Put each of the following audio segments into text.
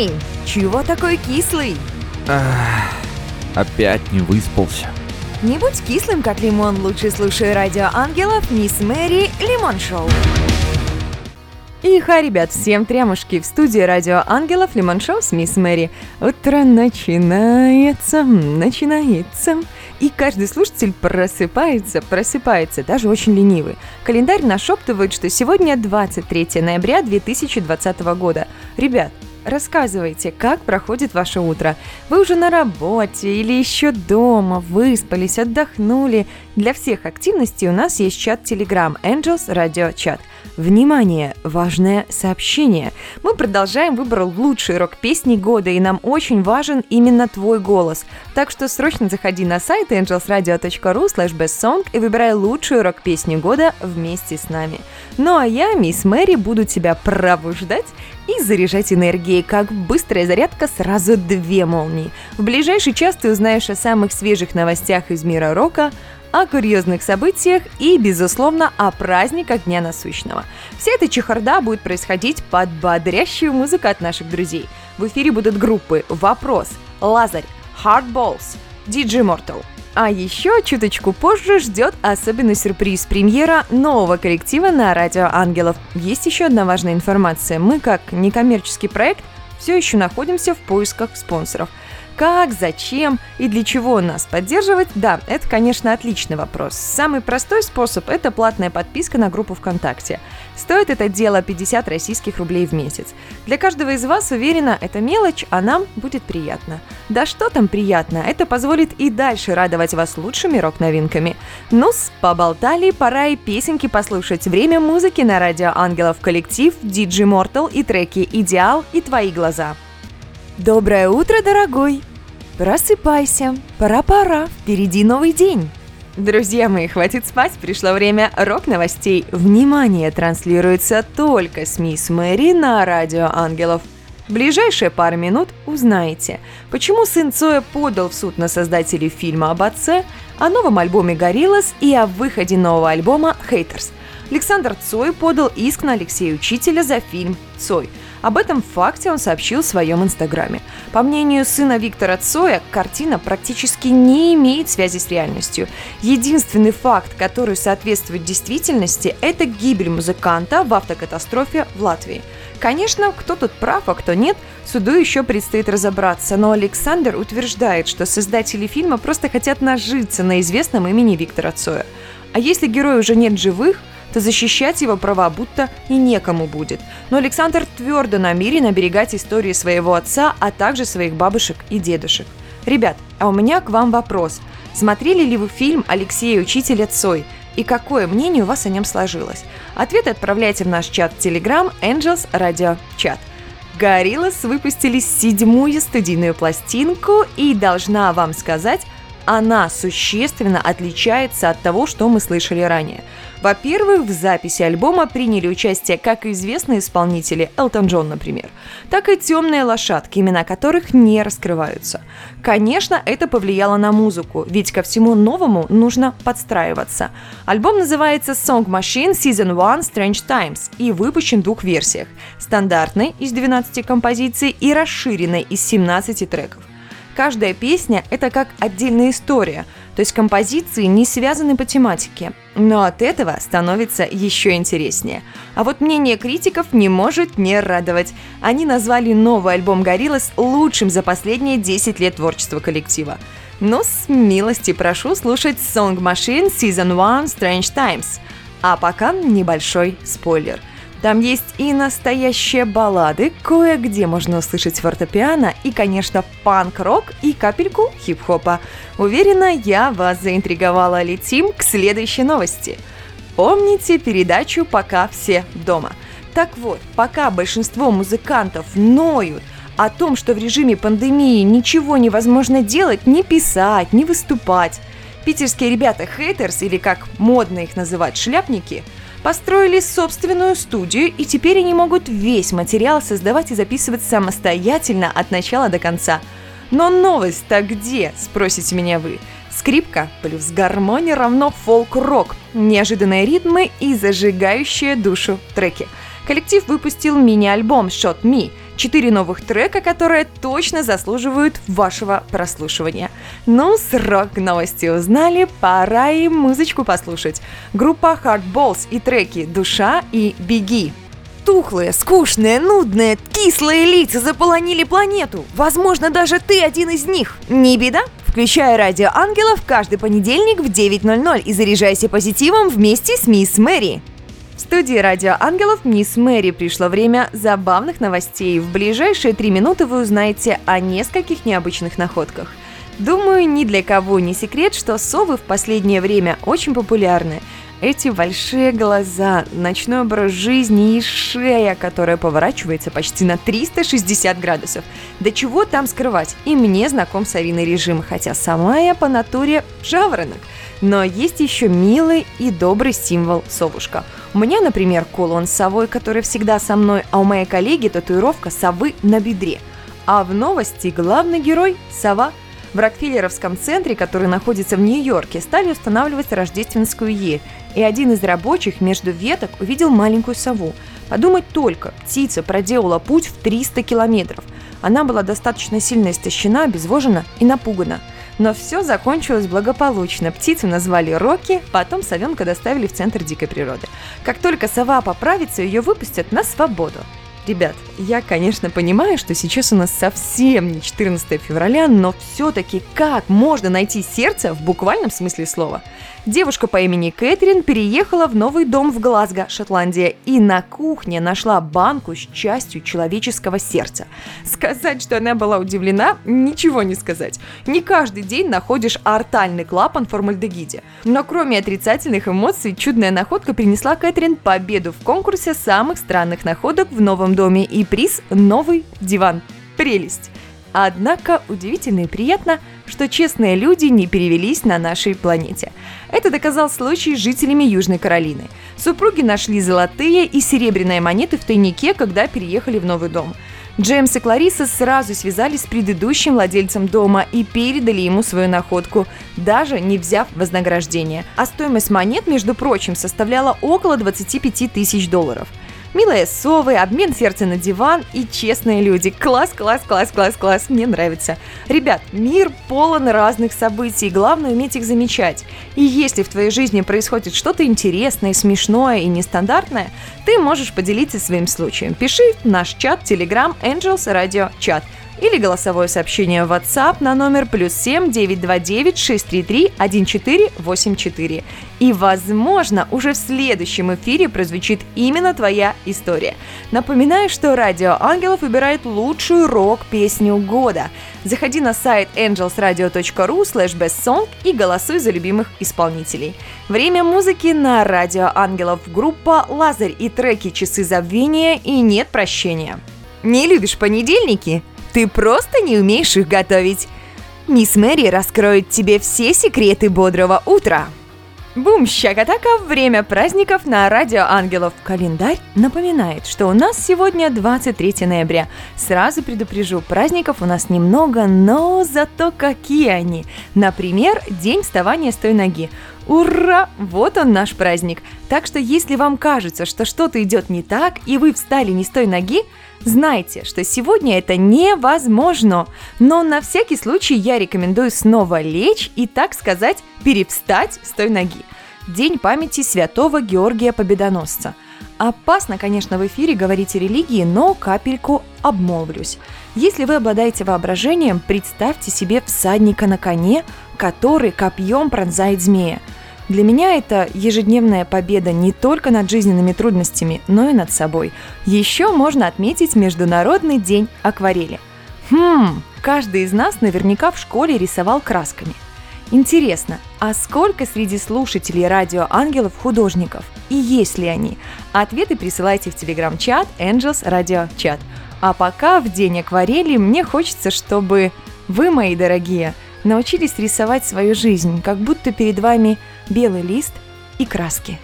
Эй, чего такой кислый? Опять не выспался. Не будь кислым, как лимон. Лучше слушай Радио Ангелов, Мисс Мэри, лимоншоу. Иха, ребят, всем трямушки. В студии Радио Ангелов, лимоншоу с Мисс Мэри. Утро начинается. И каждый слушатель просыпается, даже очень ленивый. Календарь нашептывает, что сегодня 23 ноября 2020 года. Ребят, рассказывайте, как проходит ваше утро. Вы уже на работе или еще дома, выспались, отдохнули. Для всех активностей у нас есть чат Telegram Angels Radio Chat. Внимание! Важное сообщение. Мы продолжаем выбор лучшей рок-песни года, и нам очень важен именно твой голос. Так что срочно заходи на сайт angelsradio.ru/bestsong и выбирай лучшую рок-песню года вместе с нами. Ну а я, Мисс Мэри, буду тебя пробуждать и заряжать энергией, как быстрая зарядка сразу две молнии. В ближайший час ты узнаешь о самых свежих новостях из мира рока, о курьезных событиях и, безусловно, о праздниках Дня насущного. Вся эта чехарда будет происходить под бодрящую музыку от наших друзей. В эфире будут группы «Вопрос», «Лазарь», «Hardballs», «DJ Mortal». А еще чуточку позже ждет особенный сюрприз — премьера нового коллектива на Радио Ангелов. Есть еще одна важная информация. Мы, как некоммерческий проект, все еще находимся в поисках спонсоров. Как, зачем и для чего нас поддерживать? Да, это, конечно, отличный вопрос. Самый простой способ – это платная подписка на группу ВКонтакте. Стоит это дело 50 российских рублей в месяц. Для каждого из вас, уверена, это мелочь, а нам будет приятно. Да что там приятно, это позволит и дальше радовать вас лучшими рок-новинками. Ну-с, поболтали, пора и песенки послушать. Время музыки на Радио Ангелов, коллектив DJ Mortal и треки «Идеал» и «Твои глаза». Доброе утро, дорогой! Просыпайся, пора-пора, впереди новый день. Друзья мои, хватит спать, пришло время рок-новостей. Внимание, транслируется только с Мисс Мэри на Радио Ангелов. В ближайшие пару минут узнаете, почему сын Цоя подал в суд на создателей фильма об отце, о новом альбоме Gorillaz и о выходе нового альбома Haterz. Александр Цой подал иск на Алексея Учителя за фильм «Цой». Об этом факте он сообщил в своем инстаграме. По мнению сына Виктора Цоя, картина практически не имеет связи с реальностью. Единственный факт, который соответствует действительности, это гибель музыканта в автокатастрофе в Латвии. Конечно, кто тут прав, а кто нет, суду еще предстоит разобраться, но Александр утверждает, что создатели фильма просто хотят нажиться на известном имени Виктора Цоя. А если героя уже нет живых, то защищать его права будто и некому будет. Но Александр твердо намерен оберегать истории своего отца, а также своих бабушек и дедушек. Ребят, а у меня к вам вопрос. Смотрели ли вы фильм «Алексея Учителя Цой» и какое мнение у вас о нем сложилось? Ответы отправляйте в наш чат Telegram Angels Radio Chat. Gorillaz выпустили 7-ю студийную пластинку, и должна вам сказать, она существенно отличается от того, что мы слышали ранее. Во-первых, в записи альбома приняли участие как известные исполнители, Элтон Джон, например, так и темные лошадки, имена которых не раскрываются. Конечно, это повлияло на музыку, ведь ко всему новому нужно подстраиваться. Альбом называется Song Machine Season 1 Strange Times и выпущен в двух версиях – стандартной из 12 композиций и расширенной из 17 треков. Каждая песня – это как отдельная история, то есть композиции не связаны по тематике, но от этого становится еще интереснее. А вот мнение критиков не может не радовать. Они назвали новый альбом Gorillaz лучшим за последние 10 лет творчества коллектива. Но с милости прошу слушать Song Machine Season 1 Strange Times. А пока небольшой спойлер. Там есть и настоящие баллады, кое-где можно услышать фортепиано и, конечно, панк-рок и капельку хип-хопа. Уверена, я вас заинтриговала. Летим к следующей новости. Помните передачу «Пока все дома»? Так вот, пока большинство музыкантов ноют о том, что в режиме пандемии ничего невозможно делать, ни писать, ни выступать, питерские ребята Haterz, или как модно их называть, шляпники, построили собственную студию, и теперь они могут весь материал создавать и записывать самостоятельно от начала до конца. Но новость-то где, спросите меня вы? Скрипка плюс гармония равно фолк-рок, неожиданные ритмы и зажигающие душу треки. Коллектив выпустил мини-альбом «Shot Me», 4 новых трека, которые точно заслуживают вашего прослушивания. Ну, срок новости узнали, пора и музычку послушать. Группа Hardballs и треки «Душа» и «Беги». Тухлые, скучные, нудные, кислые лица заполонили планету. Возможно, даже ты один из них. Не беда? Включай «Радио Ангелов» каждый понедельник в 9:00 и заряжайся позитивом вместе с Мисс Мэри. В студии «Радио Ангелов» Мисс Мэри. Пришло время забавных новостей. В ближайшие 3 минуты вы узнаете о нескольких необычных находках. Думаю, ни для кого не секрет, что совы в последнее время очень популярны. Эти большие глаза, ночной образ жизни и шея, которая поворачивается почти на 360 градусов. Да чего там скрывать? И мне знаком совиный режим, хотя сама я по натуре жаворонок. Но есть еще милый и добрый символ совушка. У меня, например, кулон с совой, который всегда со мной, а у моей коллеги татуировка совы на бедре. А в новости главный герой – сова. В Рокфеллеровском центре, который находится в Нью-Йорке, стали устанавливать рождественскую ель. И один из рабочих между веток увидел маленькую сову. Подумать только, птица проделала путь в 300 километров. Она была достаточно сильно истощена, обезвожена и напугана. Но все закончилось благополучно. Птицу назвали Рокки, потом совенка доставили в центр дикой природы. Как только сова поправится, ее выпустят на свободу. Ребят, я, конечно, понимаю, что сейчас у нас совсем не 14 февраля, но все-таки как можно найти сердце в буквальном смысле слова? Девушка по имени Кэтрин переехала в новый дом в Глазго, Шотландия, и на кухне нашла банку с частью человеческого сердца. Сказать, что она была удивлена, ничего не сказать. Не каждый день находишь аортальный клапан в формальдегиде. Но кроме отрицательных эмоций, чудная находка принесла Кэтрин победу в конкурсе самых странных находок в новом доме и приз «Новый диван». Прелесть! Однако удивительно и приятно, что честные люди не перевелись на нашей планете. Это доказал случай с жителями Южной Каролины. Супруги нашли золотые и серебряные монеты в тайнике, когда переехали в новый дом. Джеймс и Кларисса сразу связались с предыдущим владельцем дома и передали ему свою находку, даже не взяв вознаграждение. А стоимость монет, между прочим, составляла около $25 тысяч. Милые совы, обмен сердца на диван и честные люди. Класс, класс, класс, класс, класс. Мне нравится. Ребят, мир полон разных событий. Главное уметь их замечать. И если в твоей жизни происходит что-то интересное, смешное и нестандартное, ты можешь поделиться своим случаем. Пиши в наш чат Telegram Angels Radio Chat или голосовое сообщение в WhatsApp на номер +7 929 633 1484. И, возможно, уже в следующем эфире прозвучит именно твоя история. Напоминаю, что «Радио Ангелов» выбирает лучшую рок-песню года. Заходи на сайт angelsradio.ru/bestsong и голосуй за любимых исполнителей. Время музыки на «Радио Ангелов». Группа «Лазарь» и треки «Часы забвения» и «Нет прощения». Не любишь понедельники? Ты просто не умеешь их готовить. Мисс Мэри раскроет тебе все секреты бодрого утра. Бум, щакатака, время праздников на «Радио Ангелов». Календарь напоминает, что у нас сегодня 23 ноября. Сразу предупрежу, праздников у нас немного, но зато какие они. Например, день вставания с той ноги. Ура! Вот он наш праздник. Так что если вам кажется, что что-то идет не так, и вы встали не с той ноги, знайте, что сегодня это невозможно. Но на всякий случай я рекомендую снова лечь и, так сказать, перевстать с той ноги. День памяти святого Георгия Победоносца. Опасно, конечно, в эфире говорить о религии, но капельку обмолвлюсь. Если вы обладаете воображением, представьте себе всадника на коне, который копьем пронзает змея. Для меня это ежедневная победа не только над жизненными трудностями, но и над собой. Еще можно отметить Международный день акварели. Каждый из нас наверняка в школе рисовал красками. Интересно, а сколько среди слушателей «Радио Ангелов» художников? И есть ли они? Ответы присылайте в телеграм-чат Angels Radio Chat. А пока в день акварели мне хочется, чтобы вы, мои дорогие, научились рисовать свою жизнь, как будто перед вами белый лист и краски.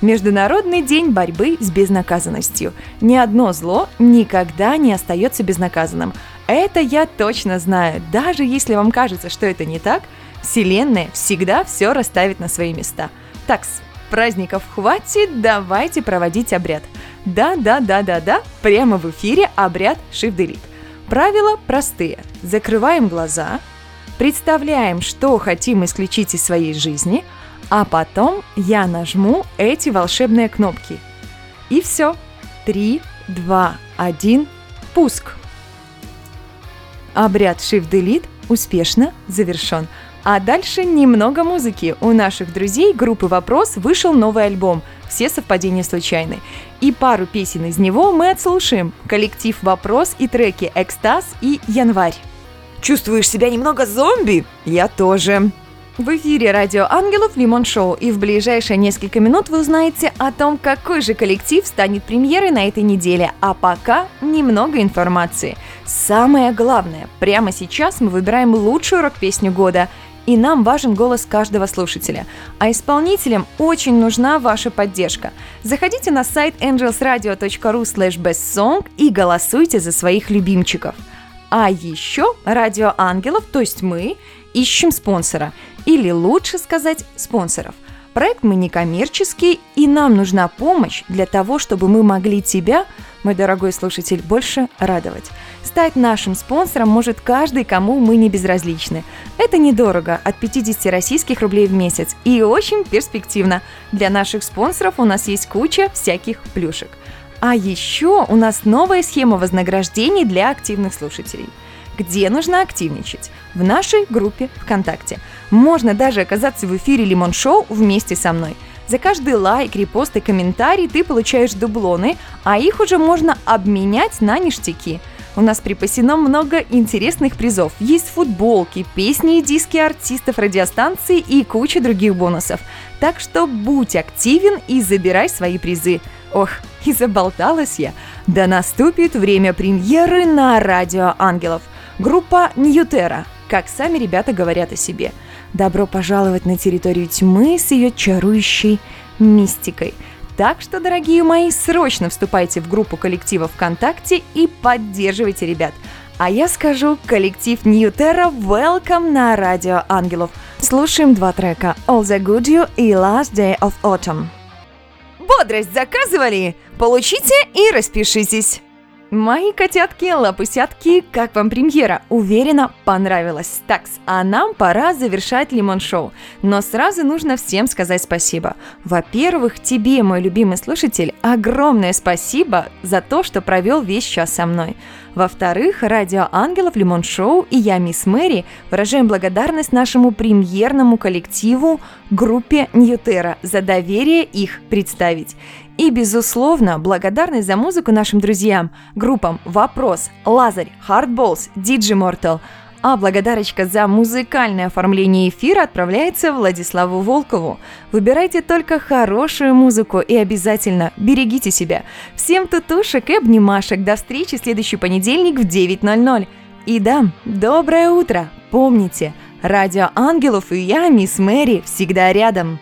Международный день борьбы с безнаказанностью. Ни одно зло никогда не остается безнаказанным. Это я точно знаю. Даже если вам кажется, что это не так, Вселенная всегда все расставит на свои места. Такс, праздников хватит, давайте проводить обряд. Да, прямо в эфире обряд Shift-Delete. Правила простые. Закрываем глаза, представляем, что хотим исключить из своей жизни, а потом я нажму эти волшебные кнопки. И все. 3, 2, 1, пуск. Обряд Shift-Delete успешно завершен. А дальше немного музыки. У наших друзей группы «Вопрос» вышел новый альбом «Все совпадения случайны». И пару песен из него мы отслушаем. Коллектив «Вопрос» и треки «Экстаз» и «Январь». Чувствуешь себя немного зомби? Я тоже. В эфире «Радио Ангелов» лимоншоу, и в ближайшие несколько минут вы узнаете о том, какой же коллектив станет премьерой на этой неделе. А пока немного информации. Самое главное, прямо сейчас мы выбираем лучшую рок-песню года. И нам важен голос каждого слушателя. А исполнителям очень нужна ваша поддержка. Заходите на сайт angelsradio.ru/bestsong и голосуйте за своих любимчиков. А еще «Радио Ангелов», то есть мы, ищем спонсора. Или лучше сказать, спонсоров. Проект мы некоммерческий, и нам нужна помощь для того, чтобы мы могли тебя, мой дорогой слушатель, больше радовать. Стать нашим спонсором может каждый, кому мы не безразличны. Это недорого, от 50 российских рублей в месяц, и очень перспективно. Для наших спонсоров у нас есть куча всяких плюшек. А еще у нас новая схема вознаграждений для активных слушателей. Где нужно активничать? В нашей группе ВКонтакте. Можно даже оказаться в эфире лимоншоу вместе со мной. За каждый лайк, репост и комментарий ты получаешь дублоны, а их уже можно обменять на ништяки. У нас припасено много интересных призов. Есть футболки, песни и диски артистов радиостанции и куча других бонусов. Так что будь активен и забирай свои призы. Ох, и заболталась я. Да наступит время премьеры на «Радио Ангелов». Группа New Terra, как сами ребята говорят о себе. Добро пожаловать на территорию тьмы с ее чарующей мистикой. Так что, дорогие мои, срочно вступайте в группу коллектива ВКонтакте и поддерживайте ребят. А я скажу, коллектив New Terra welcome на «Радио Ангелов». Слушаем два трека «All the Good You» и «Last Day of Autumn». Бодрость заказывали? Получите и распишитесь! Мои котятки, лапусятки, как вам премьера? Уверена, понравилась. Такс, а нам пора завершать лимоншоу. Но сразу нужно всем сказать спасибо. Во-первых, тебе, мой любимый слушатель, огромное спасибо за то, что провел весь час со мной. Во-вторых, «Радио Ангелов», лимоншоу и я, Мисс Мэри, выражаем благодарность нашему премьерному коллективу, группе New Terra, за доверие их представить. И, безусловно, благодарность за музыку нашим друзьям, группам «Вопрос», «Лазарь», «Hardballs», DJ Mortal. А благодарочка за музыкальное оформление эфира отправляется Владиславу Волкову. Выбирайте только хорошую музыку и обязательно берегите себя. Всем тутушек и обнимашек. До встречи в следующий понедельник в 9:00. И да, доброе утро. Помните, «Радио Ангелов» и я, Мисс Мэри, всегда рядом.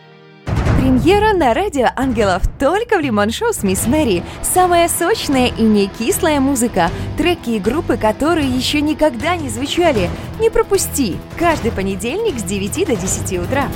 Премьера на «Радио Ангелов» только в лимоншоу с Мисс Мэри. Самая сочная и не кислая музыка. Треки и группы, которые еще никогда не звучали. Не пропусти. Каждый понедельник с 9 до 10 утра.